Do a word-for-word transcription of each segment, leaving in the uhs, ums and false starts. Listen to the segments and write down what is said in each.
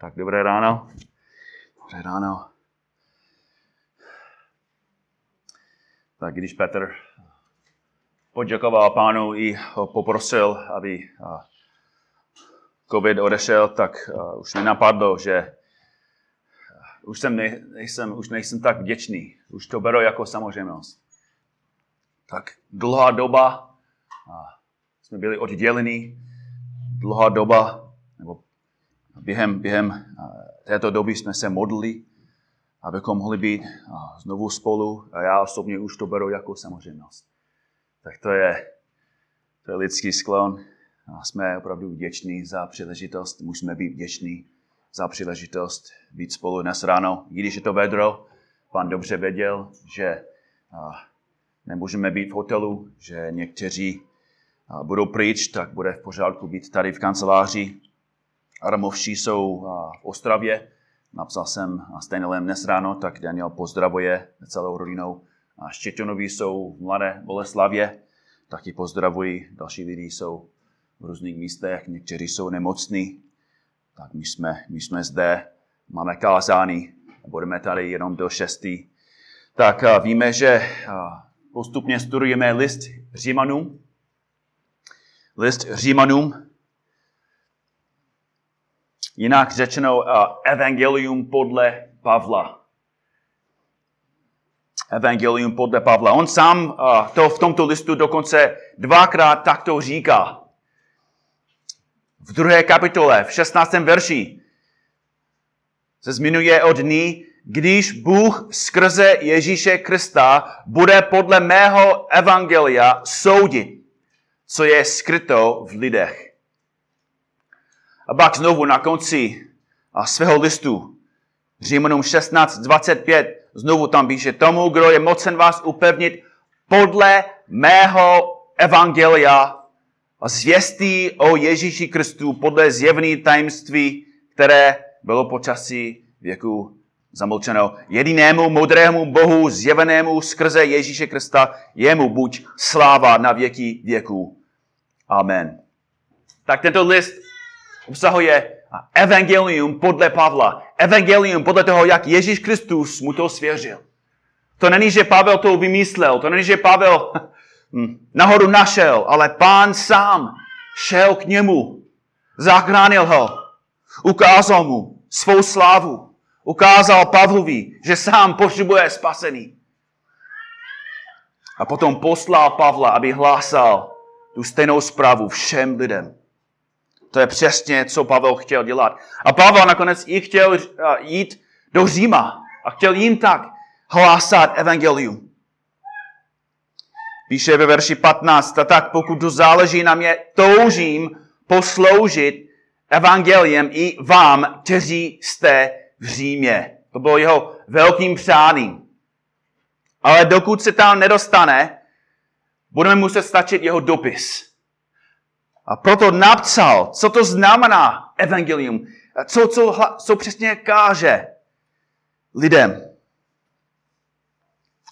Tak, dobré ráno. Dobré ráno. Tak když Petr poděkoval Pánu i poprosil, aby covid odešel, tak už mi napadlo, že už, jsem nejsem, už nejsem tak vděčný. Už to beru jako samozřejmost. Tak dlouhá doba jsme byli oddělení. Dlouhá doba, nebo během, během této doby jsme se modlili, abychom mohli být znovu spolu. A já osobně už to beru jako samozřejmost. Tak to je, to je lidský sklon. A jsme opravdu vděční za příležitost. Musíme být vděční za příležitost být spolu dnes ráno. I když je to vedro, Pán dobře věděl, že nemůžeme být v hotelu, že někteří budou pryč, tak bude v pořádku být tady v kanceláři. Aramovští jsou v Ostravě. Napsal jsem s Danielem dnes ráno, tak Daniel pozdravuje celou rodinou. Štětinoví jsou v Mladé Boleslavě, taky pozdravují. Další lidi jsou v různých místech, někteří jsou nemocní. Tak my jsme, my jsme zde, máme kázání, budeme tady jenom do šestý. Tak víme, že postupně studujeme list Římanům. List Římanům, jinak řečeno Evangelium podle Pavla. Evangelium podle Pavla. On sám to v tomto listu dokonce dvakrát takto říká. V druhé kapitole, v šestnáctém verši, se zmiňuje o dní, když Bůh skrze Ježíše Krista bude podle mého evangelia soudit, co je skryto v lidech. A pak znovu na konci svého listu, Římanům šestnáct dvacet pět, znovu tam píše, tomu, kdo je mocen vás upevnit podle mého evangelia a zvěstí o Ježíši Kristu podle zjevný tajemství, které bylo počasí věku zamlčeno. Jedinému moudrému Bohu zjevenému skrze Ježíše Krista, jemu buď sláva na věky věků. Amen. Tak tento list obsahuje evangelium podle Pavla. Evangelium podle toho, jak Ježíš Kristus mu to svěřil. To není, že Pavel to vymyslel. To není, že Pavel nahoru našel, ale Pán sám šel k němu, zachránil ho, ukázal mu svou slávu, ukázal Pavlovi, že sám potřebuje spasený. A potom poslal Pavla, aby hlásal tu stejnou zprávu všem lidem. To je přesně, co Pavel chtěl dělat. A Pavel nakonec i chtěl jít do Říma a chtěl jim tak hlásat evangelium. Píše ve verši patnáct, a tak pokud to záleží na mě, toužím posloužit evangeliem i vám, kteří jste v Římě. To bylo jeho velkým přáním. Ale dokud se tam nedostane, budeme muset stačit jeho dopis. A proto napsal, co to znamená evangelium, co, co, co přesně káže lidem.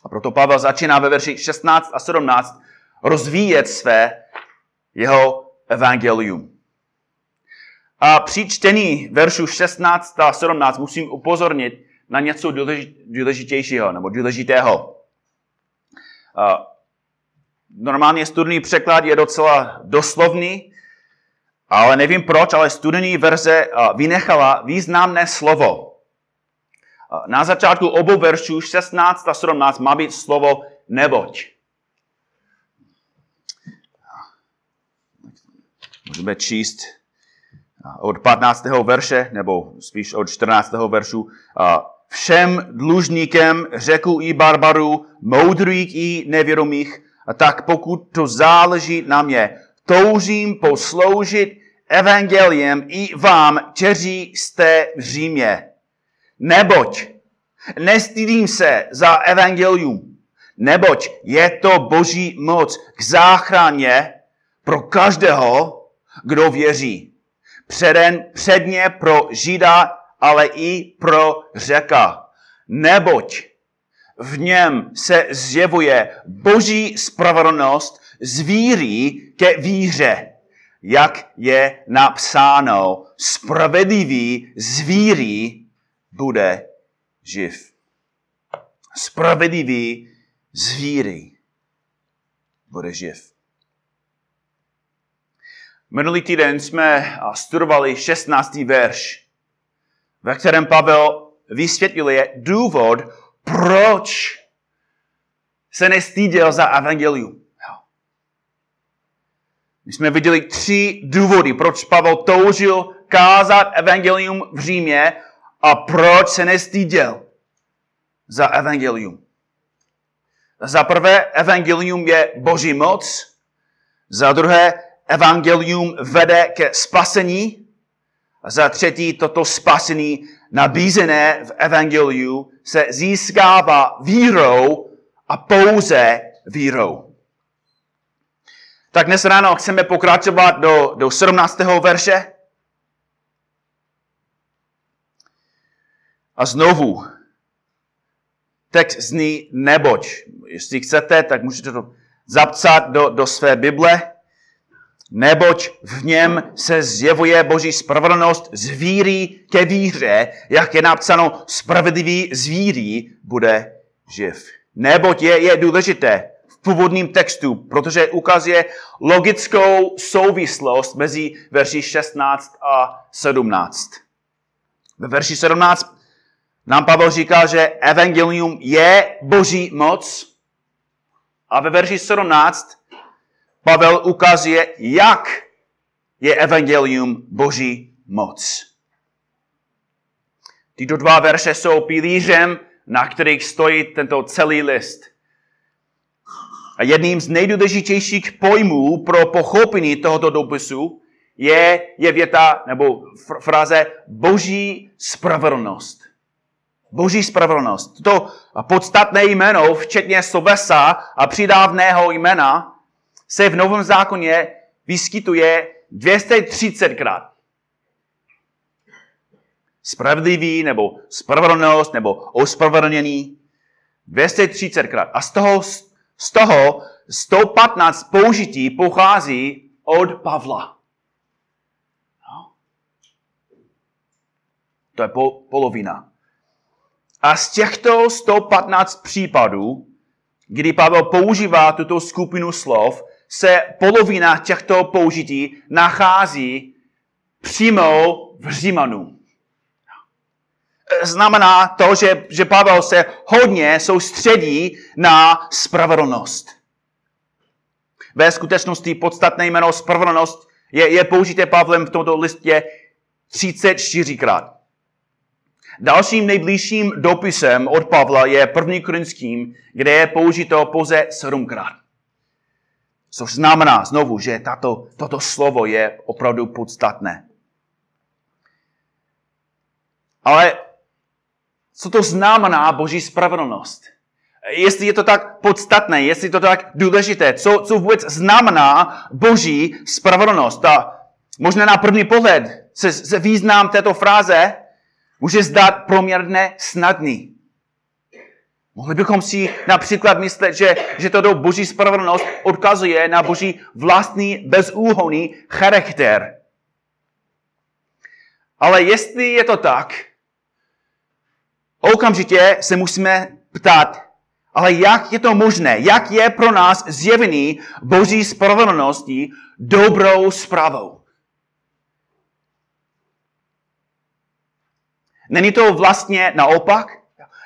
A proto Pavel začíná ve verši šestnáct a sedmnáct rozvíjet své jeho evangelium. A při čtení veršů šestnáct a sedmnáct musím upozornit na něco důležitějšího nebo důležitého. A normálně studijní překlad je docela doslovný, ale nevím proč, ale studijní verze vynechala významné slovo. Na začátku obou veršů šestnáct a sedmnáct má být slovo neboť. Můžeme číst od patnáctého verše, nebo spíš od čtrnáctého veršu. Všem dlužníkem, řeku i barbarů, moudrých i nevědomých, a tak pokud to záleží na mě, toužím posloužit evangeliem i vám, kteří jste v Římě. Neboť nestydím se za evangelium, neboť je to Boží moc k záchraně pro každého, kdo věří. Předen, předně pro Žida, ale i pro Řeka. Neboť v něm se zjevuje Boží spravedlnost z víry ke víře. jak je napsáno, spravedlivý z víry bude živ. Spravedlivý z víry bude živ. Minulý týden jsme studovali šestnáctý verš, ve kterém Pavel vysvětlil je důvod, proč se nestyděl za evangelium. My jsme viděli tři důvody, proč Pavel toužil kázat evangelium v Římě a proč se nestyděl za evangelium. Za prvé, evangelium je Boží moc. Za druhé, evangelium vede ke spasení. A za třetí, toto spasení nabízené v evangeliu se získává vírou a pouze vírou. Tak dnes ráno chceme pokračovat do, do sedmnáctého verše. A znovu, text zní neboť. Jestli chcete, tak můžete to zapsat do, do své Bible. Neboť v něm se zjevuje Boží spravedlnost z víry ke víře, jak je napsáno, spravedlivý z víry bude živ. Neboť je, je důležité v původním textu, protože ukazuje logickou souvislost mezi verši šestnáct a sedmnáct. Ve verši sedmnáct nám Pavel říká, že evangelium je Boží moc, a ve verši sedmnáct Pavel ukazuje, jak je evangelium Boží moc. Tyto dva verše jsou pilířem, na kterých stojí tento celý list. A jedním z nejdůležitějších pojmů pro pochopení tohoto dopisu je, je věta nebo fráze Boží spravedlnost. Boží spravedlnost. To podstatné jméno, včetně slovesa a přidávného jména, se v Novém zákoně vyskytuje dvě stě třicetkrát. Spravedlivý nebo spravedlnost nebo ospravedlněný dvě stě třicetkrát. A z toho Z toho sto patnáct použití pochází od Pavla. No. To je po, polovina. A z těchto sto patnáct případů, kdy Pavel používá tuto skupinu slov, se polovina těchto použití nachází přímo v Římanu. Znamená to, že, že Pavel se hodně soustředí na spravedlnost. Ve skutečnosti podstatné jméno spravedlnost je, je použité Pavlem v tomto listě třicet čtyřikrát. Dalším nejbližším dopisem od Pavla je první Korinským, kde je použito pouze sedmkrát. Což znamená znovu, že tato, toto slovo je opravdu podstatné. Ale co to znamená Boží spravedlnost? Jestli je to tak podstatné, jestli je to tak důležité, co, co vůbec znamená Boží spravedlnost? A možná na první pohled se, se význam této fráze může zdát poměrně snadný. Mohli bychom si například myslet, že, že toto Boží spravedlnost odkazuje na Boží vlastní bezúhonný charakter. Ale jestli je to tak, okamžitě se musíme ptát, ale jak je to možné? Jak je pro nás zjevený Boží spravedlností dobrou zprávou? Není to vlastně naopak?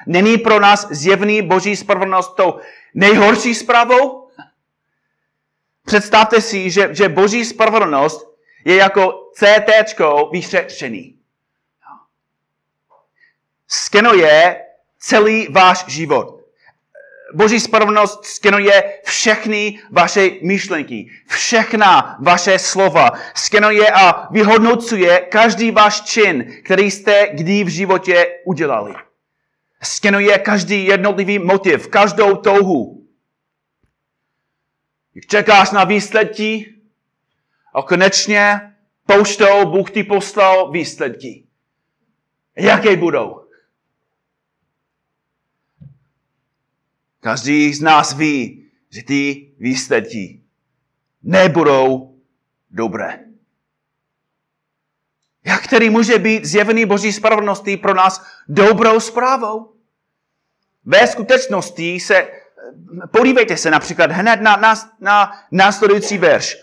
Není pro nás zjevený Boží spravedlnost tou nejhorší zprávou? Představte si, že, že Boží spravedlnost je jako cétéčko vyšetřený. Skenuje celý váš život. Boží spravedlnost skenuje všechny vaše myšlenky, všechna vaše slova. Skenuje a vyhodnocuje každý váš čin, který jste kdy v životě udělali. Skenuje každý jednotlivý motiv, každou touhu. Čekáš na výsledky a konečně poštou Bůh ti poslal výsledky. Jaké budou? Každý z nás ví, že ty výsledky nebudou dobré. Jak tedy může být zjevený Boží spravedlnosti pro nás dobrou zprávou? Ve skutečnosti se, podívejte se například hned na, na, na následující verš.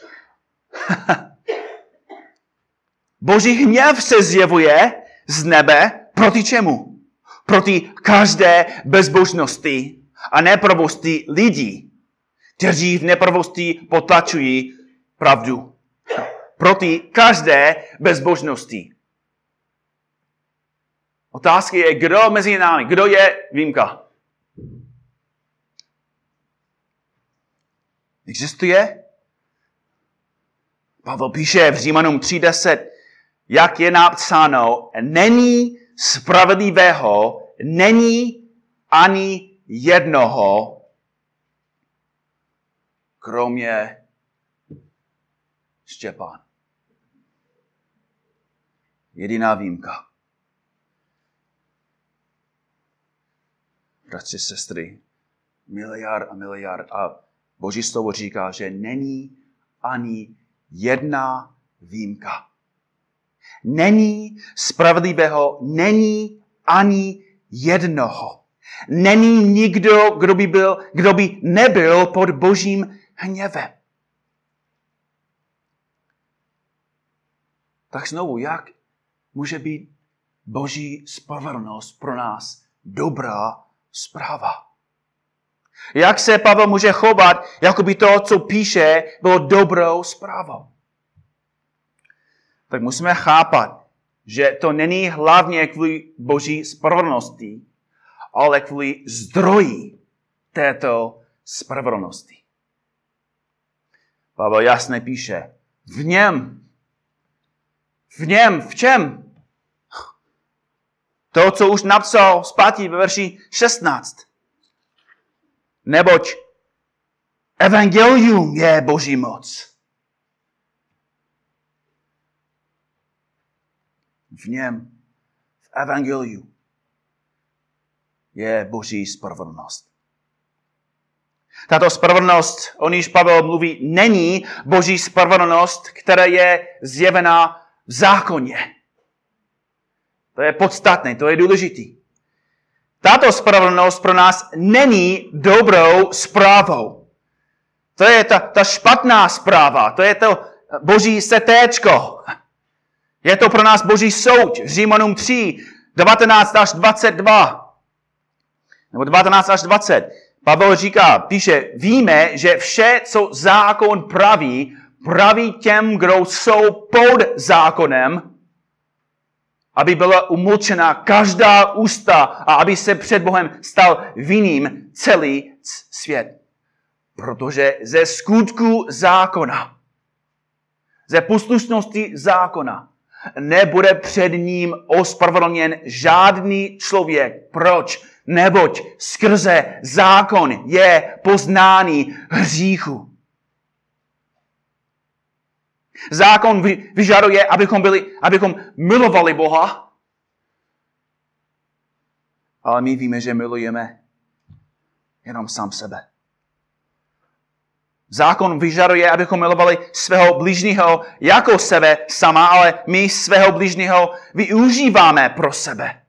Boží hněv se zjevuje z nebe proti čemu? Proti každé bezbožnosti a nepravosti lidí, kteří v nepravosti potlačují pravdu. Proti každé bezbožnosti. Otázka je, kdo mezi námi, kdo je výjimka? Existuje? Pavel píše v Římanům tři deset, jak je napsáno, není spravedlivého, není ani jednoho, kromě Štěpán. Jediná výjimka. Bratři, sestry, miliard a miliard a Boží slovo říká, že není ani jedna výjimka. Není spravedlivého, není ani jednoho. Není nikdo, kdo by byl, kdo by nebyl pod Božím hněvem. Tak znovu, jak může být Boží spravedlnost pro nás dobrá zpráva? Jak se Pavel může chovat, jako by to, co píše, bylo dobrou zprávou? Tak musíme chápat, že to není hlavně kvůli Boží spravedlnosti, ale kvůli zdroji této spravedlnosti. Pavel jasně píše, v něm, v něm, v čem? To, co už napsal zpátky ve verši šestnáct. Neboť evangelium je Boží moc. V něm, v evangeliu, je Boží spravedlnost. Tato spravedlnost, o níž Pavel mluví, není Boží spravedlnost, která je zjevená v zákoně. To je podstatné, to je důležitý. Tato spravedlnost pro nás není dobrou zprávou. To je ta, ta špatná zpráva, to je to Boží setéčko. Je to pro nás Boží soud, Římanům tři, devatenáct až dvacet dva. Nebo devatenáct až dvacet. Pavel říká, píše, víme, že vše, co zákon praví, praví těm, kdo jsou pod zákonem, aby byla umlčena každá ústa a aby se před Bohem stal vinným celý svět. Protože ze skutku zákona, ze poslušnosti zákona, nebude před ním ospravedlněn žádný člověk. Proč? Neboť skrze zákon je poznání hříchu. Zákon vyžaduje, abychom byli, abychom milovali Boha. Ale my víme, že milujeme jenom sám sebe. Zákon vyžaduje, abychom milovali svého bližního jako sebe sama, ale my svého bližního využíváme pro sebe.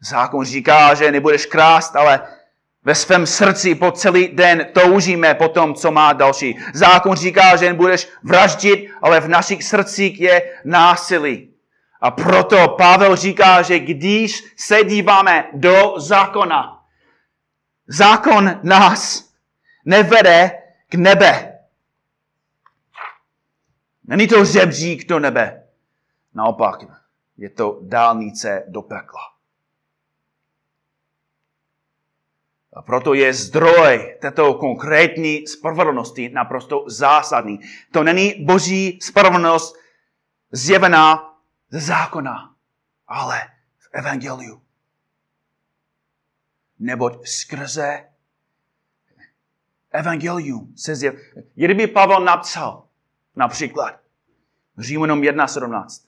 Zákon říká, že nebudeš krást, ale ve svém srdci po celý den toužíme po tom, co má další. Zákon říká, že nebudeš vraždit, ale v našich srdcích je násilí. A proto Pavel říká, že když se díváme do zákona, zákon nás nevede k nebe. Není to žebřík do nebe. Naopak, je to dálnice do pekla. A proto je zdroj této konkrétní spravedlnosti naprosto zásadní. To není Boží spravedlnost zjevená ze zákona, ale v evangeliu. Neboť skrze evangelium se zjevuje. Kdyby Pavel napsal například Římanům jedna sedmnáct,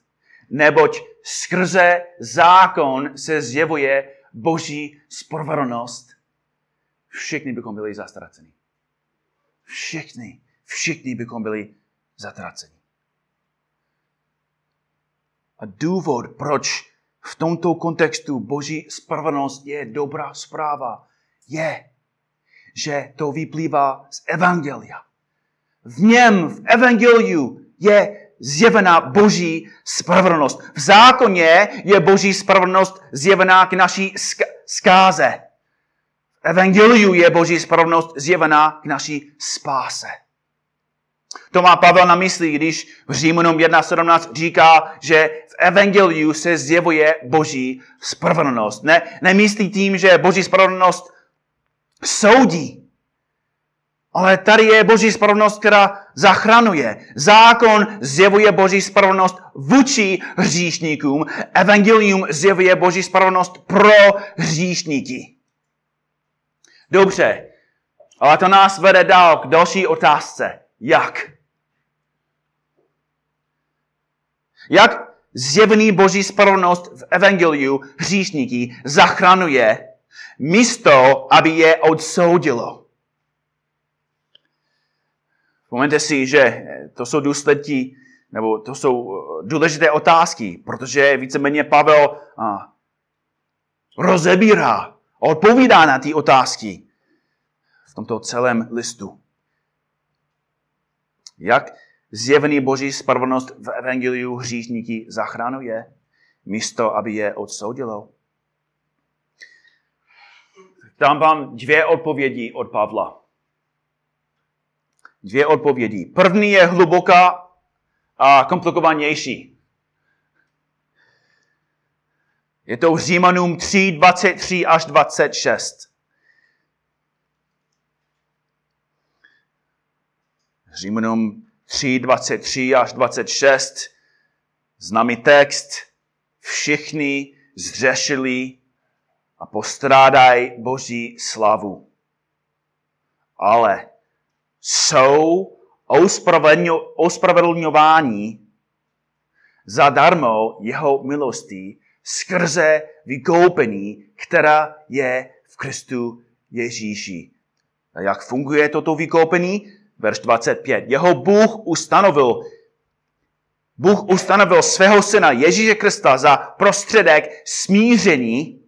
neboť skrze zákon se zjevuje Boží spravedlnost, všichni bychom byli zatraceni. Všichni, všichni bychom byli zatraceni. A důvod, proč v tomto kontextu Boží spravedlnost je dobrá zpráva, je, že to vyplývá z evangelia. V něm, v evangeliu, je zjevená Boží spravedlnost. V zákoně je Boží spravedlnost zjevená k naší zkáze. V evangeliu je Boží spravedlnost zjevená k naší spáse. To má Pavel na mysli, když v Římanům jedna sedmnáct říká, že v evangeliu se zjevuje Boží spravedlnost. Ne, nemyslí tím, že Boží spravedlnost soudí. Ale tady je Boží spravedlnost, která zachraňuje. Zákon zjevuje Boží spravedlnost vůči hříšníkům. Evangelium zjevuje Boží spravedlnost pro hříšníky. Dobře, ale to nás vede dál k další otázce. Jak? Jak zjevný Boží spravedlnost v evangeliu hříšníky zachraňuje místo, aby je odsoudilo? Vzpomeňte si, že to jsou důsledky, nebo to jsou důležité otázky, protože víceméně Pavel a, rozebírá a odpovídá na ty otázky v tomto celém listu. Jak zjevný Boží spravedlnost v evangeliu hříšníky zachraňuje, místo aby je odsoudilo? Dám vám dvě odpovědi od Pavla. Dvě odpovědi. První je hluboká a komplikovanější. Je to Římanům tři, dvacet tři až dvacet šest. Římanům tři, dvacet tři až dvacet šest, známý text. Všichni zřešili a postrádají Boží slavu. Ale jsou ospravedlňováni zadarmo jeho milostí skrze vykoupení, která je v Kristu Ježíši. A jak funguje toto vykoupení? Verš dvacet pět. Jeho Bůh ustanovil, Bůh ustanovil svého syna Ježíše Krista za prostředek smíření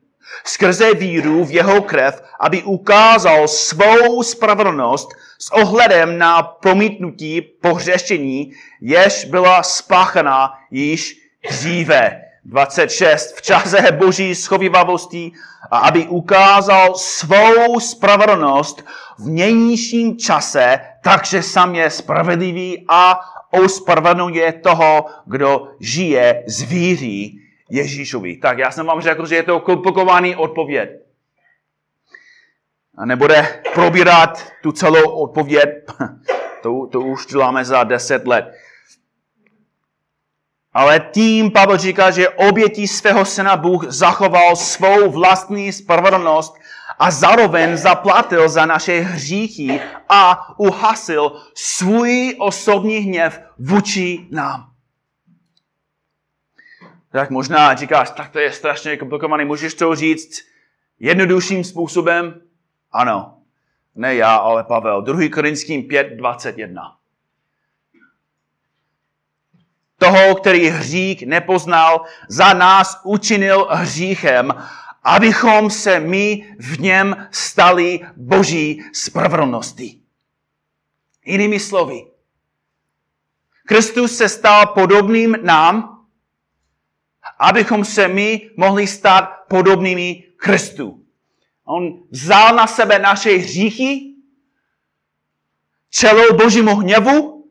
skrze víru v jeho krev, aby ukázal svou spravedlnost s ohledem na promítnutí pohřešení, jež byla spáchaná již dříve. dvacet šest. V čase Boží schovivavosti, aby ukázal svou spravedlnost v nynějším čase, takže sám je spravedlivý a ospravedlňuje toho, kdo žije z víry Ježíšovi. Tak já jsem vám řekl, že je to komplikovaný odpověď. A nebude probírat tu celou odpověď. To, to už děláme za deset let. Ale tím Pavel říká, že obětí svého syna Bůh zachoval svou vlastní spravedlnost a zároveň zaplatil za naše hříchy a uhasil svůj osobní hněv vůči nám. Tak možná říkáš, tak to je strašně komplikovaný, můžeš to říct jednodušším způsobem? Ano, ne já, ale Pavel. druhá Korinským pět, dvacet jedna. Toho, který hřích nepoznal, za nás učinil hříchem, abychom se my v něm stali Boží spravedlností. Jinými slovy, Kristus se stal podobným nám, abychom se my mohli stát podobnými Kristu. On vzal na sebe naše hříchy, čelil Božímu hněvu,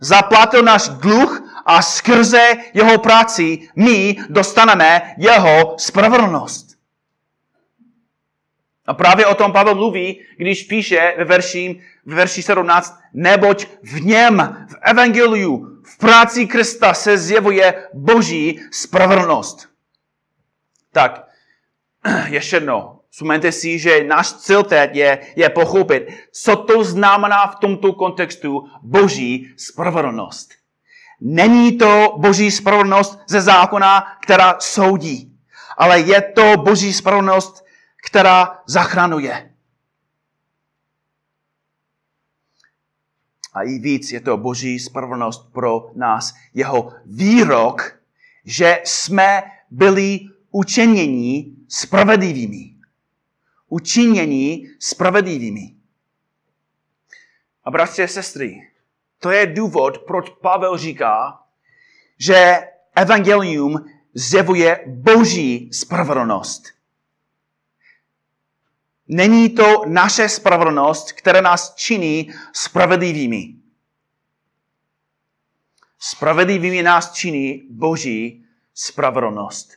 zaplatil náš dluh a skrze jeho práci my dostaneme jeho spravedlnost. A právě o tom Pavel mluví, když píše ve verši, ve verši sedmnáct, neboť v něm, v evangeliu, v práci Krista se zjevuje Boží spravedlnost. Tak, ještě jednou, vzpomeňte si, že náš cíl teď je, je pochopit, co to znamená v tomto kontextu Boží spravedlnost. Není to Boží spravedlnost ze zákona, která soudí, ale je to Boží spravedlnost, která zachraňuje. A i víc, je to Boží spravedlnost pro nás. Jeho výrok že jsme byli učiněni spravedlivými. Učiněni spravedlivými. A bratři a sestry, to je důvod, proč Pavel říká, že evangelium zjevuje boží spravedlnost. Není to naše spravedlnost, která nás činí spravedlivými. Spravedlivými nás činí boží spravedlnost.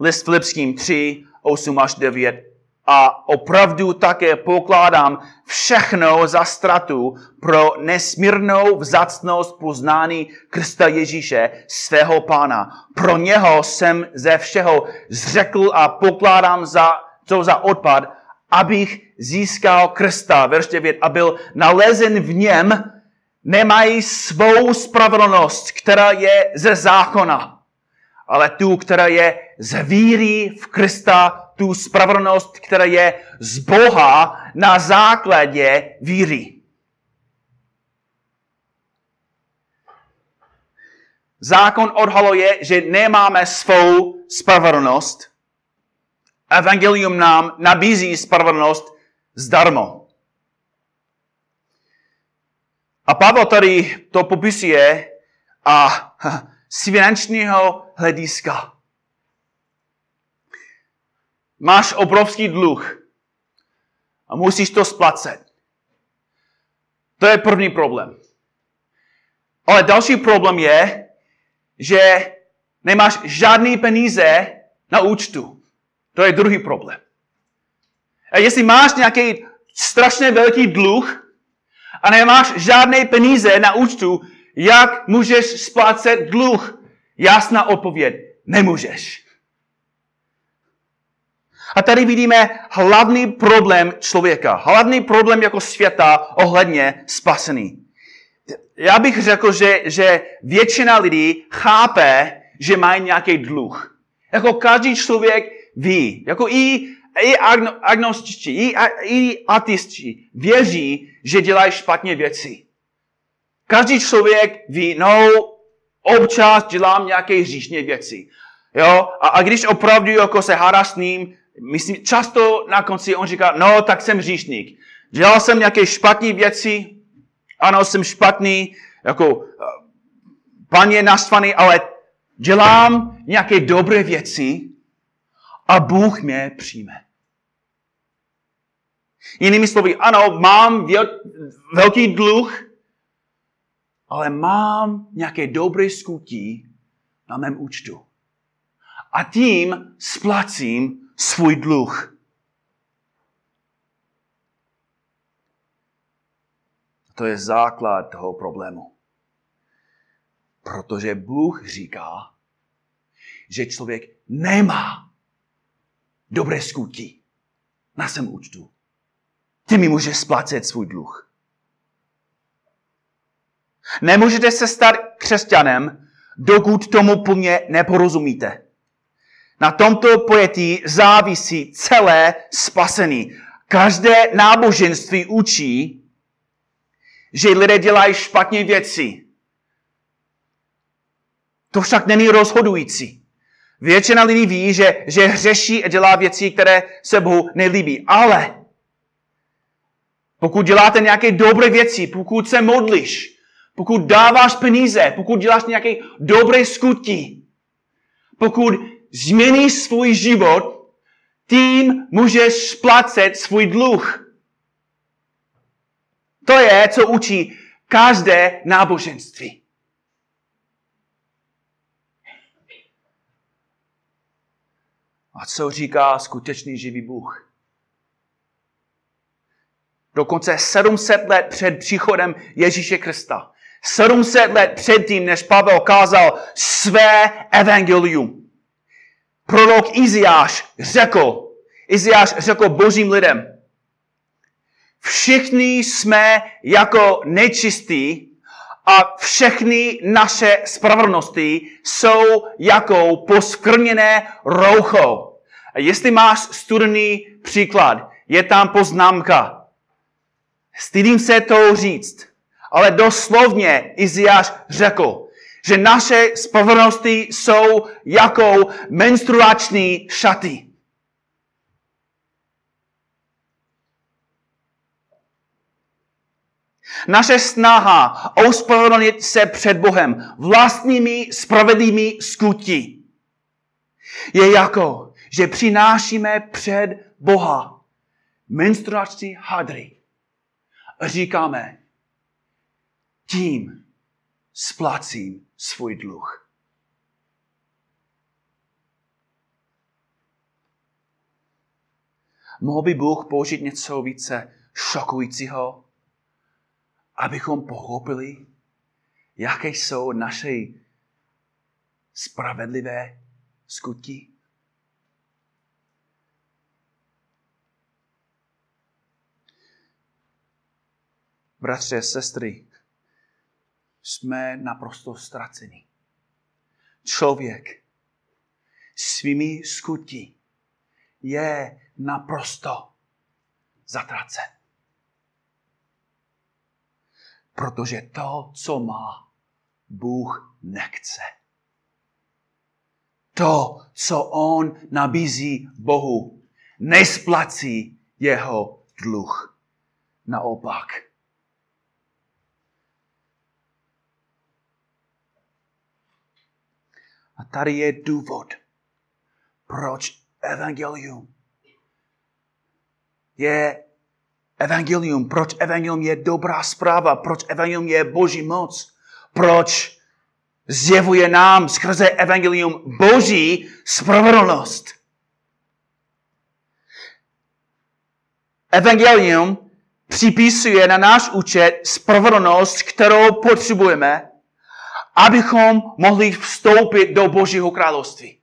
List Filipským tři, osm až devět. A opravdu také pokládám všechno za ztratu pro nesmírnou vzácnost poznání Krista Ježíše, svého Pána. Pro něho jsem ze všeho zřekl a pokládám za, to za odpad, abych získal Krista, verš devět, a byl nalezen v něm, nemají svou spravedlnost, která je ze zákona, ale tu, která je z víry v Krista, tu spravedlnost, která je z Boha na základě víry. Zákon odhaluje, že nemáme svou spravedlnost. Evangelium nám nabízí spravedlnost zdarma. A Pavel tady to popisuje a z finančního hlediska. Máš obrovský dluh a musíš to splacet. To je první problém. Ale další problém je, že nemáš žádný peníze na účtu. To je druhý problém. A jestli máš nějaký strašně velký dluh a nemáš žádné peníze na účtu, jak můžeš splácet dluh? Jasná odpověď. Nemůžeš. A tady vidíme hlavní problém člověka. Hlavní problém jako světa ohledně spasení. Já bych řekl, že, že většina lidí chápe, že mají nějaký dluh. Jako každý člověk ví. Jako i, i agnostici, i, i ateisti věří, že dělají špatné věci. Každý člověk ví, no, občas dělám nějaké hříšné věci. Jo? A, a když opravdu jako se hádá s ním, myslím, často na konci on říká, no, tak jsem hříšník. Dělal jsem nějaké špatné věci, ano, jsem špatný, jako Pán je naštvaný, ale dělám nějaké dobré věci a Bůh mě přijme. Jinými slovy, ano, mám věl, velký dluh, ale mám nějaké dobré skutky na mém účtu. A tím splacím svůj dluh. To je základ toho problému. Protože Bůh říká, že člověk nemá dobré skutky na svém účtu. Tím mi může splacet svůj dluh. Nemůžete se stát křesťanem, dokud tomu plně neporozumíte. Na tomto pojetí závisí celé spasení. Každé náboženství učí, že lidé dělají špatné věci. To však není rozhodující. Většina lidí ví, že, že hřeší a dělá věci, které se Bohu nelíbí. Ale pokud děláte nějaké dobré věci, pokud se modlíš, pokud dáváš peníze, pokud děláš nějaké dobré skutky, pokud změníš svůj život, tím můžeš splacet svůj dluh. To je, co učí každé náboženství. A co říká skutečný živý Bůh? Dokonce sedm set let před příchodem Ježíše Krista. sedm set let předtím, než Pavel kázal své evangelium. Prorok Izaiáš řekl, Izaiáš řekl božím lidem, všichni jsme jako nečistí a všechny naše spravedlnosti jsou jako poskvrněné rouchou. A jestli máš studijní příklad, je tam poznámka. Stydím se to říct, ale doslovně Izaiáš řekl, že naše spravedlnosti jsou jako menstruační šaty. Naše snaha ospravedlnit se před Bohem vlastními spravedlivými skutky je jako, že přinášíme před Boha menstruační hadry a říkáme, tím splacím svůj dluh. Mohl by Bůh použít něco více šokujícího, abychom pochopili, jaké jsou naše spravedlivé skutky? Bratři a sestry, jsme naprosto ztraceni. Člověk svými skutky je naprosto zatracen. Protože to, co má, Bůh nechce. To, co on nabízí Bohu, nesplací jeho dluh. Naopak. A tady je důvod, proč evangelium je evangelium, proč evangelium je dobrá zpráva, proč evangelium je Boží moc, proč zjevuje nám skrze evangelium Boží spravedlnost. Evangelium připisuje na náš účet spravedlnost, kterou potřebujeme, abychom mohli vstoupit do Božího království.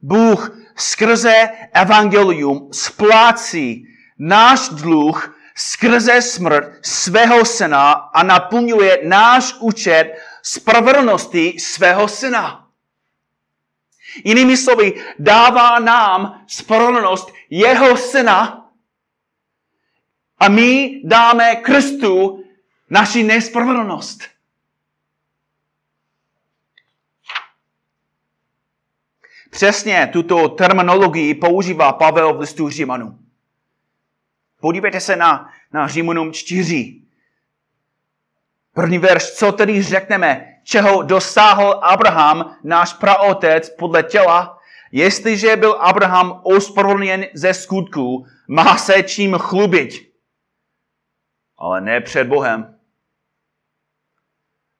Bůh skrze evangelium splácí náš dluh skrze smrt svého syna a naplňuje náš účet spravedlnosti svého syna. Jinými slovy, dává nám spravedlnost jeho syna a my dáme Kristu naši nespravedlnost. Přesně tuto terminologii používá Pavel v listu Římanům. Podívejte se na, na Římanům čtyři. První verš, co tedy řekneme, čeho dosáhl Abraham, náš praotec, podle těla, jestliže byl Abraham ospravedlněn ze skutků, má se čím chlubit. Ale ne před Bohem.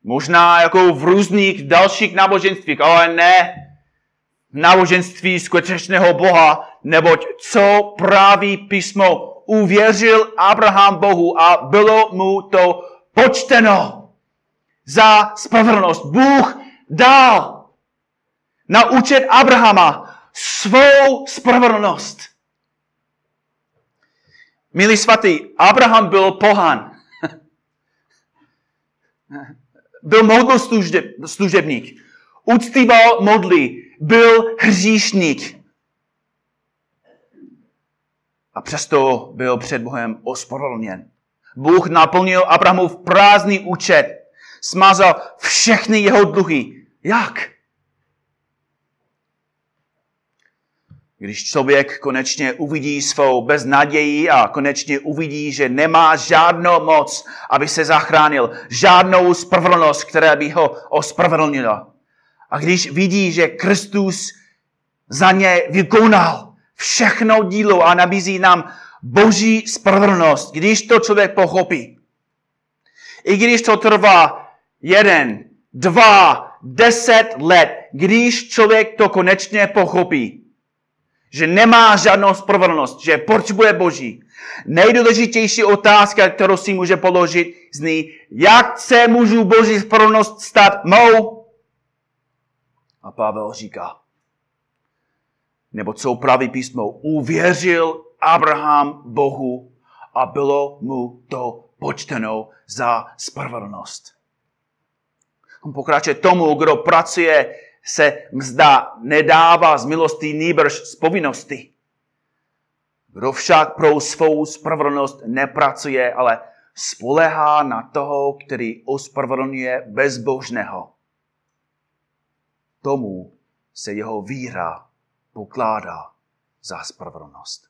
Možná jako v různých dalších náboženstvích, ale ne náboženství skutečného Boha, neboť co praví písmo, uvěřil Abraham Bohu a bylo mu to počteno za spravedlnost. Bůh dal na účet Abrahama svou spravedlnost. Milí svatí, Abraham byl pohan. Byl modloslužebník. Uctíval modly. Byl hříšník. A přesto byl před Bohem ospravedlněn. Bůh naplnil Abrahamův prázdný účet. Smazal všechny jeho dluhy. Jak? Když člověk konečně uvidí svou beznaději a konečně uvidí, že nemá žádnou moc, aby se zachránil, žádnou spravedlnost, která by ho ospravedlnila. A když vidí, že Kristus za ně vykonal všechno dílo a nabízí nám Boží spravedlnost, když to člověk pochopí, i když to trvá jeden, dva, deset let, když člověk to konečně pochopí, že nemá žádnou spravedlnost, že potřebuje Boží, nejdůležitější otázka, kterou si může položit, zní, jak se můžu Boží spravedlnost stát mou? A Pavel říká, nebo co praví písmo, uvěřil Abraham Bohu a bylo mu to počteno za spravedlnost. On pokračuje, tomu, kdo pracuje, se mzda nedává z milosti, nýbrž z povinnosti. Kdo však pro svou spravedlnost nepracuje, ale spolehá na toho, který ospravedlňuje bezbožného. Tomu se jeho víra pokládá za spravedlnost.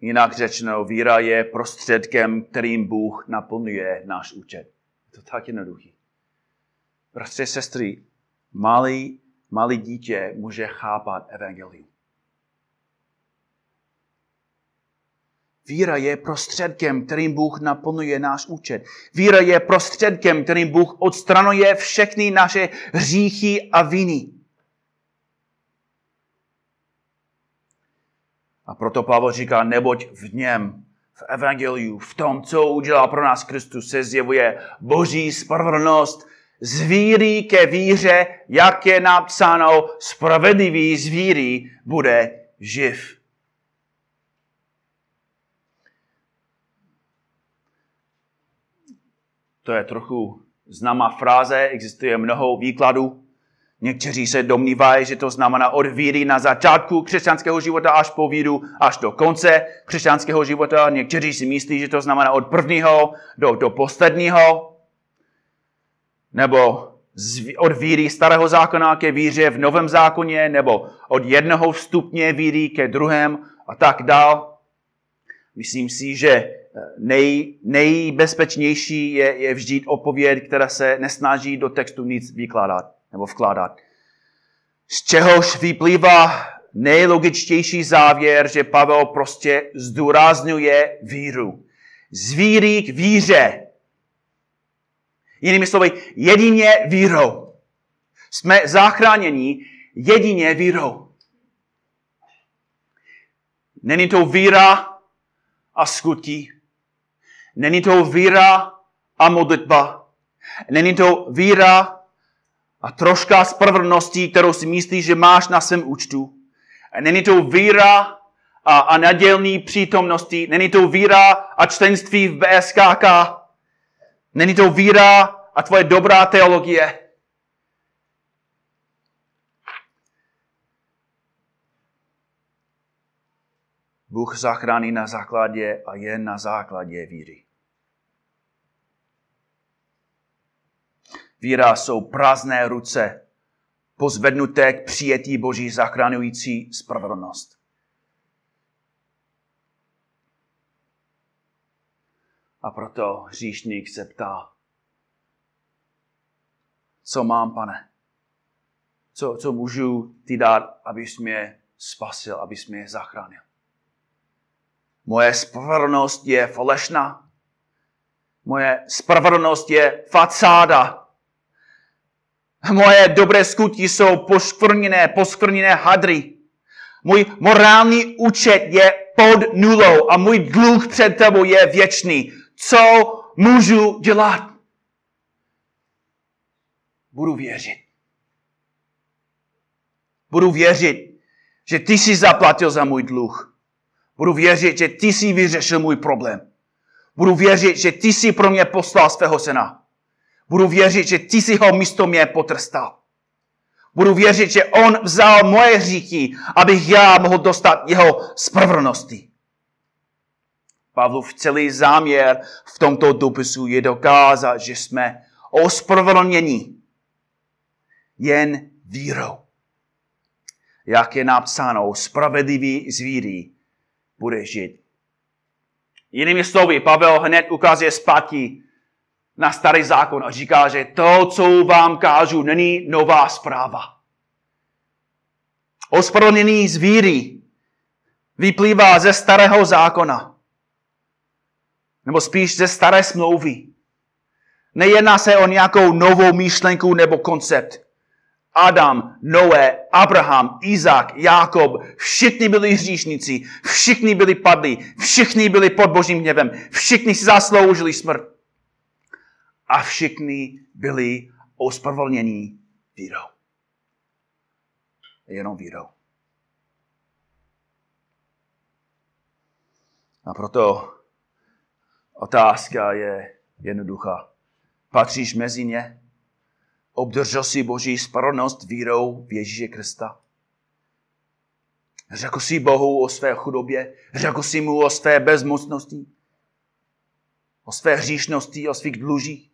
Jinak řečeno, víra je prostředkem, kterým Bůh naplňuje náš účet. Je to tak jednoduché. Bratře, sestry, malý, malý dítě může chápat evangelium. Víra je prostředkem, kterým Bůh naplňuje náš účet. Víra je prostředkem, kterým Bůh odstraňuje všechny naše hříchy a viny. A proto Pavel říká, neboť v něm, v evangeliu, v tom, co udělal pro nás Kristus, se zjevuje boží spravedlnost z víry ke víře, jak je napsáno, spravedlivý z víry bude živ. To je trochu známá fráze, existuje mnoho výkladů. Někteří se domnívají, že to znamená od víry na začátku křesťanského života až po víru až do konce křesťanského života. Někteří si myslí, že to znamená od prvního do, do posledního. Nebo z, od víry starého zákona ke víře v novém zákoně. Nebo od jednoho stupně víry ke druhém a tak dál. Myslím si, že nej, nejbezpečnější je, je vždy odpověď, která se nesnaží do textu nic vykládat. nebo vkládat. Z čehož vyplývá nejlogičtější závěr, že Pavel prostě zdůrazňuje víru. Z víry k víře. Jinými slovy, jedině vírou. Jsme zachráněni jedině vírou. Není to víra a skutky. Není to víra a modlitba. Není to víra a troška spravedlnosti, kterou si myslíš, že máš na svém účtu. Není to víra a, a nadělní přítomnosti. Není to víra a členství v B S K K. Není to víra a tvoje dobrá teologie. Bůh zachrání na základě a jen na základě víry. Víra jsou prázdné ruce, pozvednuté k přijetí Boží zachraňující spravedlnost. A proto hříšník se ptá, co mám, pane? Co, co můžu ti dát, abys mě spasil, abys mě zachránil? Moje spravedlnost je falešná. Moje spravedlnost je fasáda. Moje dobré skutky jsou poškvrněné, poškvrněné hadry. Můj morální účet je pod nulou a můj dluh před tebou je věčný. Co můžu dělat? Budu věřit. Budu věřit, že ty jsi zaplatil za můj dluh. Budu věřit, že ty jsi vyřešil můj problém. Budu věřit, že ty jsi pro mě poslal svého syna. Budu věřit, že ty jsi ho místo mě potrstal. Budu věřit, že on vzal moje hříchy, abych já mohl dostat jeho spravedlnosti. Pavlův celý záměr v tomto dopisu je dokázat, že jsme ospravedlněni jen vírou. Jak je napsáno, spravedlivý z víry bude žít. Jinými slovy, Pavel hned ukazuje zpátky na starý zákon a říká, že to, co vám kážu, není nová zpráva. Ospravedlnění z víry vyplývá ze starého zákona. Nebo spíš ze staré smlouvy. Nejedná se o nějakou novou myšlenku nebo koncept. Adam, Noé, Abraham, Izák, Jákob, všichni byli hříšníci, všichni byli padlí, všichni byli pod božím hněvem, všichni si zasloužili smrt. A všichni byli ospravedlněni vírou. Jenom vírou. A proto otázka je jednoduchá. Patříš mezi ně? Obdržel jsi Boží spravedlnost vírou v Ježíše Krista? Řekl jsi Bohu o své chudobě, řekl jsi mu o své bezmocnosti, o své hříšnosti, o svých dlužích.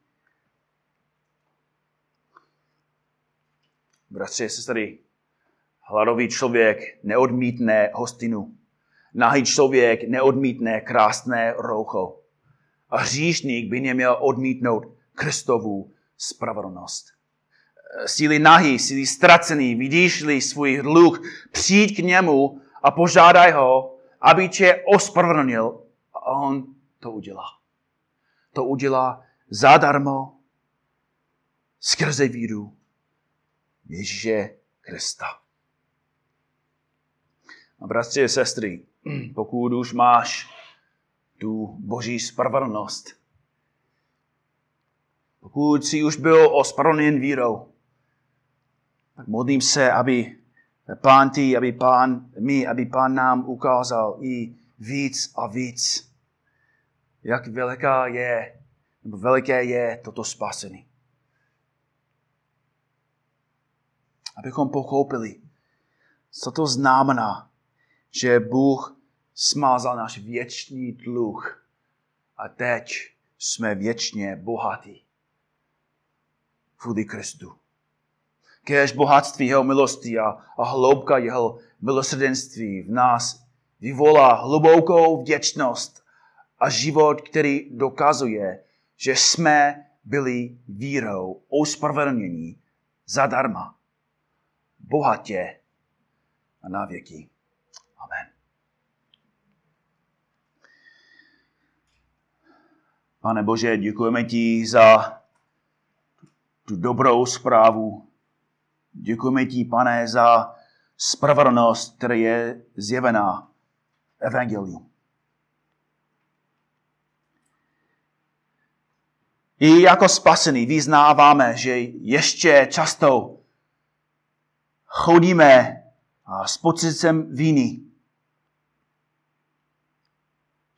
Bratři a sestry, hladový člověk neodmítne hostinu. Nahý člověk neodmítne krásné roucho. A hříšník by neměl odmítnout Kristovu spravedlnost. Síly nahý, síly ztracený, vidíš-li svůj dluh, přijď k němu a požádaj ho, aby tě ospravedlnil. A on to udělá. To udělá zadarmo skrze víru Ježíše Krista. A bratři a sestry, pokud už máš tu Boží spravedlnost, pokud jsi už byl ospravedlněn vírou, tak modlím se, aby Pán ty, aby Pán my, aby Pán nám ukázal i víc a víc, jak veliká je, nebo veliké je toto spasení. Abychom pochopili, co to znamená, že Bůh smázal náš věčný dluh a teď jsme věčně bohatí. Kvůli Kristu. Kéž bohatství jeho milosti a, a hloubka jeho milosrdenství v nás vyvolá hlubokou vděčnost a život, který dokazuje, že jsme byli vírou ospravedlněni zadarma, bohatě a na věky. Amen. Pane Bože, děkujeme ti za tu dobrou zprávu. Děkujeme ti, Pane, za spravedlnost, která je zjevená evangeliu. I jako spasený vyznáváme, že ještě často chodíme s pocitem viny.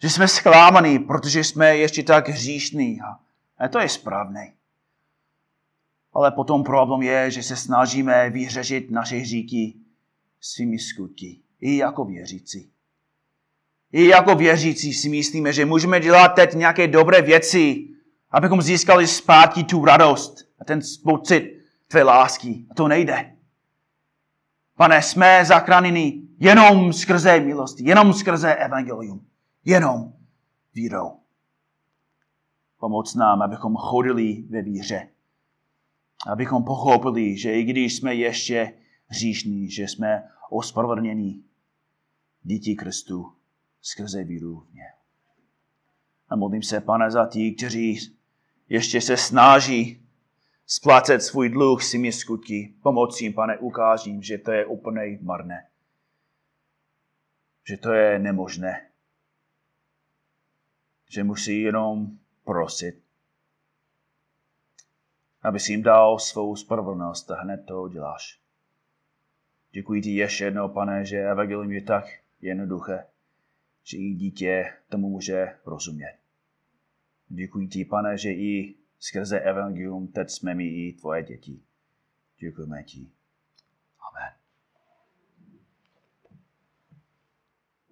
Že jsme zklamaní, protože jsme ještě tak hříšní. A to je správné. Ale potom problém je, že se snažíme vyřešit naše hříchy svými skutky. I jako věřící. I jako věřící si myslíme, že můžeme dělat teď nějaké dobré věci, abychom získali zpátky tu radost a ten pocit tvé lásky. A to nejde. Pane, jsme zachráněni jenom skrze milosti, jenom skrze evangelium, jenom vírou. Pomoc nám, abychom chodili ve víře. Abychom pochopili, že i když jsme ještě hříšní, že jsme ospravedlněni děti Kristu skrze víru v ně. A modlím se, Pane, za ty, kteří ještě se snaží splácet svůj dluh svými skutky. Pomoc jim, Pane, ukáž jim, že to je úplně marné. Že to je nemožné. Že musí jenom prosit, aby si jim dal svou spravedlnost a hned to děláš. Děkuji ti ještě jednou, Pane, že evangelium je tak jednoduché, že i dítě tomu může rozumět. Děkuji ti, Pane, že i skrze evangelium teď jsme my i tvoje děti. Děkujeme ti.